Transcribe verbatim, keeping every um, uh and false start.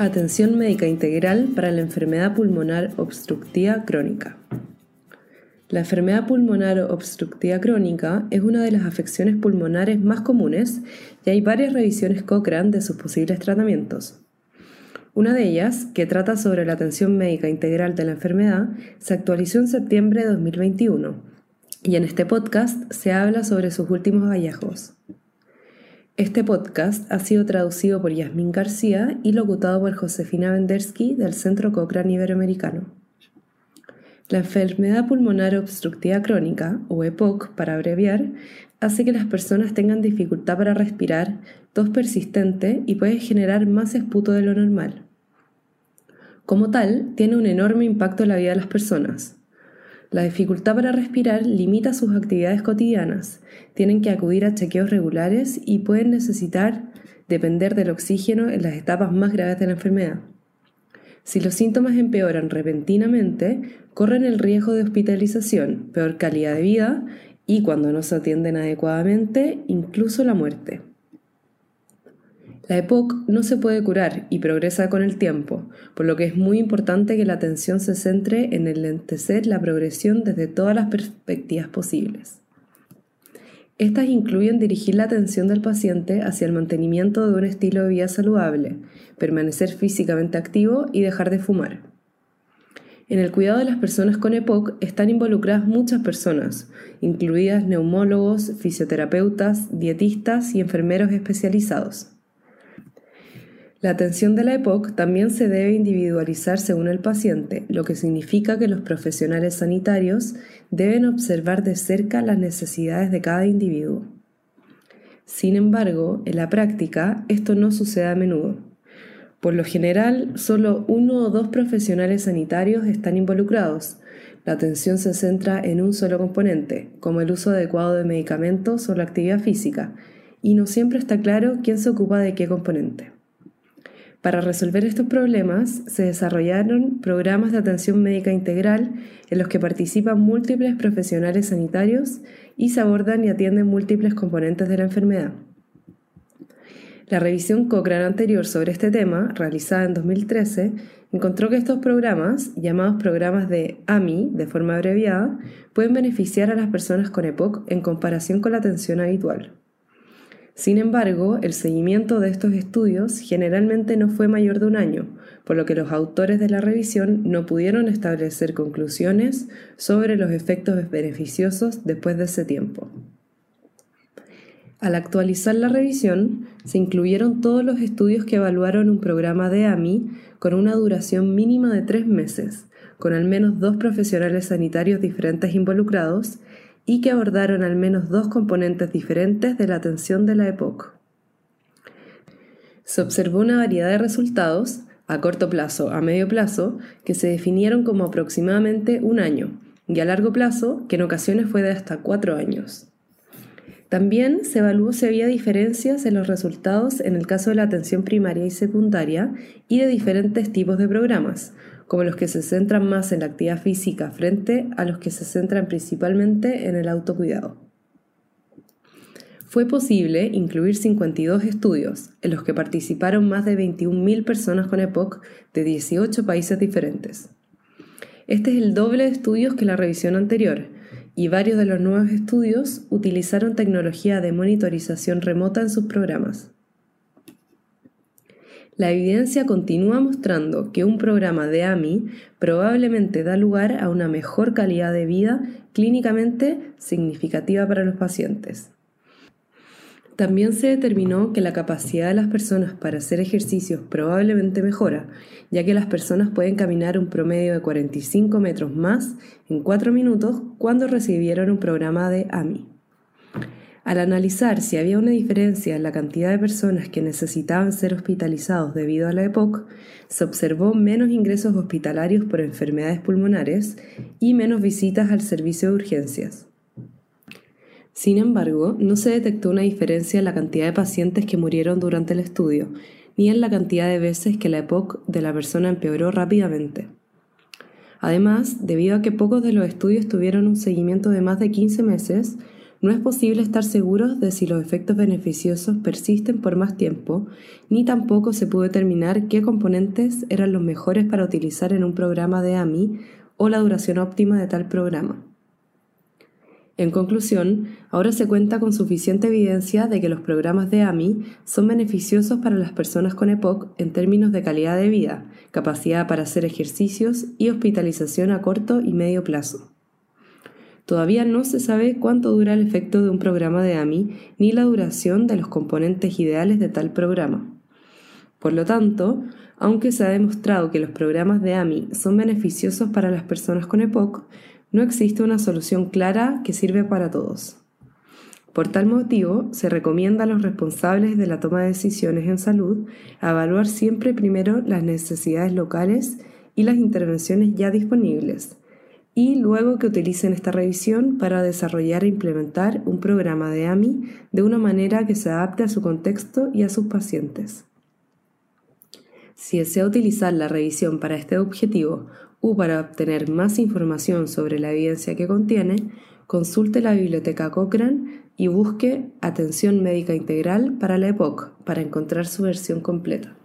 Atención médica integral para la enfermedad pulmonar obstructiva crónica. La enfermedad pulmonar obstructiva crónica es una de las afecciones pulmonares más comunes y hay varias revisiones Cochrane de sus posibles tratamientos. Una de ellas, que trata sobre la atención médica integral de la enfermedad, se actualizó en septiembre de dos mil veintiuno y en este podcast se habla sobre sus últimos hallazgos. Este podcast ha sido traducido por Yasmín García y locutado por Josefina Wendersky del Centro Cochrane Iberoamericano. La enfermedad pulmonar obstructiva crónica, o E P O C para abreviar, hace que las personas tengan dificultad para respirar, tos persistente y puede generar más esputo de lo normal. Como tal, tiene un enorme impacto en la vida de las personas. La dificultad para respirar limita sus actividades cotidianas, tienen que acudir a chequeos regulares y pueden necesitar depender del oxígeno en las etapas más graves de la enfermedad. Si los síntomas empeoran repentinamente, corren el riesgo de hospitalización, peor calidad de vida y, cuando no se atienden adecuadamente, incluso la muerte. La E P O C no se puede curar y progresa con el tiempo, por lo que es muy importante que la atención se centre en enlentecer la progresión desde todas las perspectivas posibles. Estas incluyen dirigir la atención del paciente hacia el mantenimiento de un estilo de vida saludable, permanecer físicamente activo y dejar de fumar. En el cuidado de las personas con E P O C están involucradas muchas personas, incluidas neumólogos, fisioterapeutas, dietistas y enfermeros especializados. La atención de la E P O C también se debe individualizar según el paciente, lo que significa que los profesionales sanitarios deben observar de cerca las necesidades de cada individuo. Sin embargo, en la práctica, esto no sucede a menudo. Por lo general, solo uno o dos profesionales sanitarios están involucrados. La atención se centra en un solo componente, como el uso adecuado de medicamentos o la actividad física, y no siempre está claro quién se ocupa de qué componente. Para resolver estos problemas, se desarrollaron programas de atención médica integral en los que participan múltiples profesionales sanitarios y se abordan y atienden múltiples componentes de la enfermedad. La revisión Cochrane anterior sobre este tema, realizada en dos mil trece, encontró que estos programas, llamados programas de A M I de forma abreviada, pueden beneficiar a las personas con E P O C en comparación con la atención habitual. Sin embargo, el seguimiento de estos estudios generalmente no fue mayor de un año, por lo que los autores de la revisión no pudieron establecer conclusiones sobre los efectos beneficiosos después de ese tiempo. Al actualizar la revisión, se incluyeron todos los estudios que evaluaron un programa de A M I con una duración mínima de tres meses, con al menos dos profesionales sanitarios diferentes involucrados, y que abordaron al menos dos componentes diferentes de la atención de la E P O C. Se observó una variedad de resultados, a corto plazo, a medio plazo, que se definieron como aproximadamente un año, y a largo plazo, que en ocasiones fue de hasta cuatro años. También se evaluó si había diferencias en los resultados en el caso de la atención primaria y secundaria y de diferentes tipos de programas, como los que se centran más en la actividad física frente a los que se centran principalmente en el autocuidado. Fue posible incluir cincuenta y dos estudios, en los que participaron más de veintiún mil personas con E P O C de dieciocho países diferentes. Este es el doble de estudios que la revisión anterior, y varios de los nuevos estudios utilizaron tecnología de monitorización remota en sus programas. La evidencia continúa mostrando que un programa de A M I probablemente da lugar a una mejor calidad de vida clínicamente significativa para los pacientes. También se determinó que la capacidad de las personas para hacer ejercicios probablemente mejora, ya que las personas pueden caminar un promedio de cuarenta y cinco metros más en cuatro minutos cuando recibieron un programa de A M I. Al analizar si había una diferencia en la cantidad de personas que necesitaban ser hospitalizados debido a la E P O C, se observó menos ingresos hospitalarios por enfermedades pulmonares y menos visitas al servicio de urgencias. Sin embargo, no se detectó una diferencia en la cantidad de pacientes que murieron durante el estudio, ni en la cantidad de veces que la E P O C de la persona empeoró rápidamente. Además, debido a que pocos de los estudios tuvieron un seguimiento de más de quince meses, No es posible estar seguros de si los efectos beneficiosos persisten por más tiempo, ni tampoco se pudo determinar qué componentes eran los mejores para utilizar en un programa de A M I o la duración óptima de tal programa. En conclusión, ahora se cuenta con suficiente evidencia de que los programas de A M I son beneficiosos para las personas con E P O C en términos de calidad de vida, capacidad para hacer ejercicios y hospitalización a corto y medio plazo. Todavía no se sabe cuánto dura el efecto de un programa de A M I ni la duración de los componentes ideales de tal programa. Por lo tanto, aunque se ha demostrado que los programas de A M I son beneficiosos para las personas con E P O C, no existe una solución clara que sirve para todos. Por tal motivo, se recomienda a los responsables de la toma de decisiones en salud evaluar siempre primero las necesidades locales y las intervenciones ya disponibles, y luego que utilicen esta revisión para desarrollar e implementar un programa de A M I de una manera que se adapte a su contexto y a sus pacientes. Si desea utilizar la revisión para este objetivo o para obtener más información sobre la evidencia que contiene, consulte la Biblioteca Cochrane y busque Atención Médica Integral para la E P O C para encontrar su versión completa.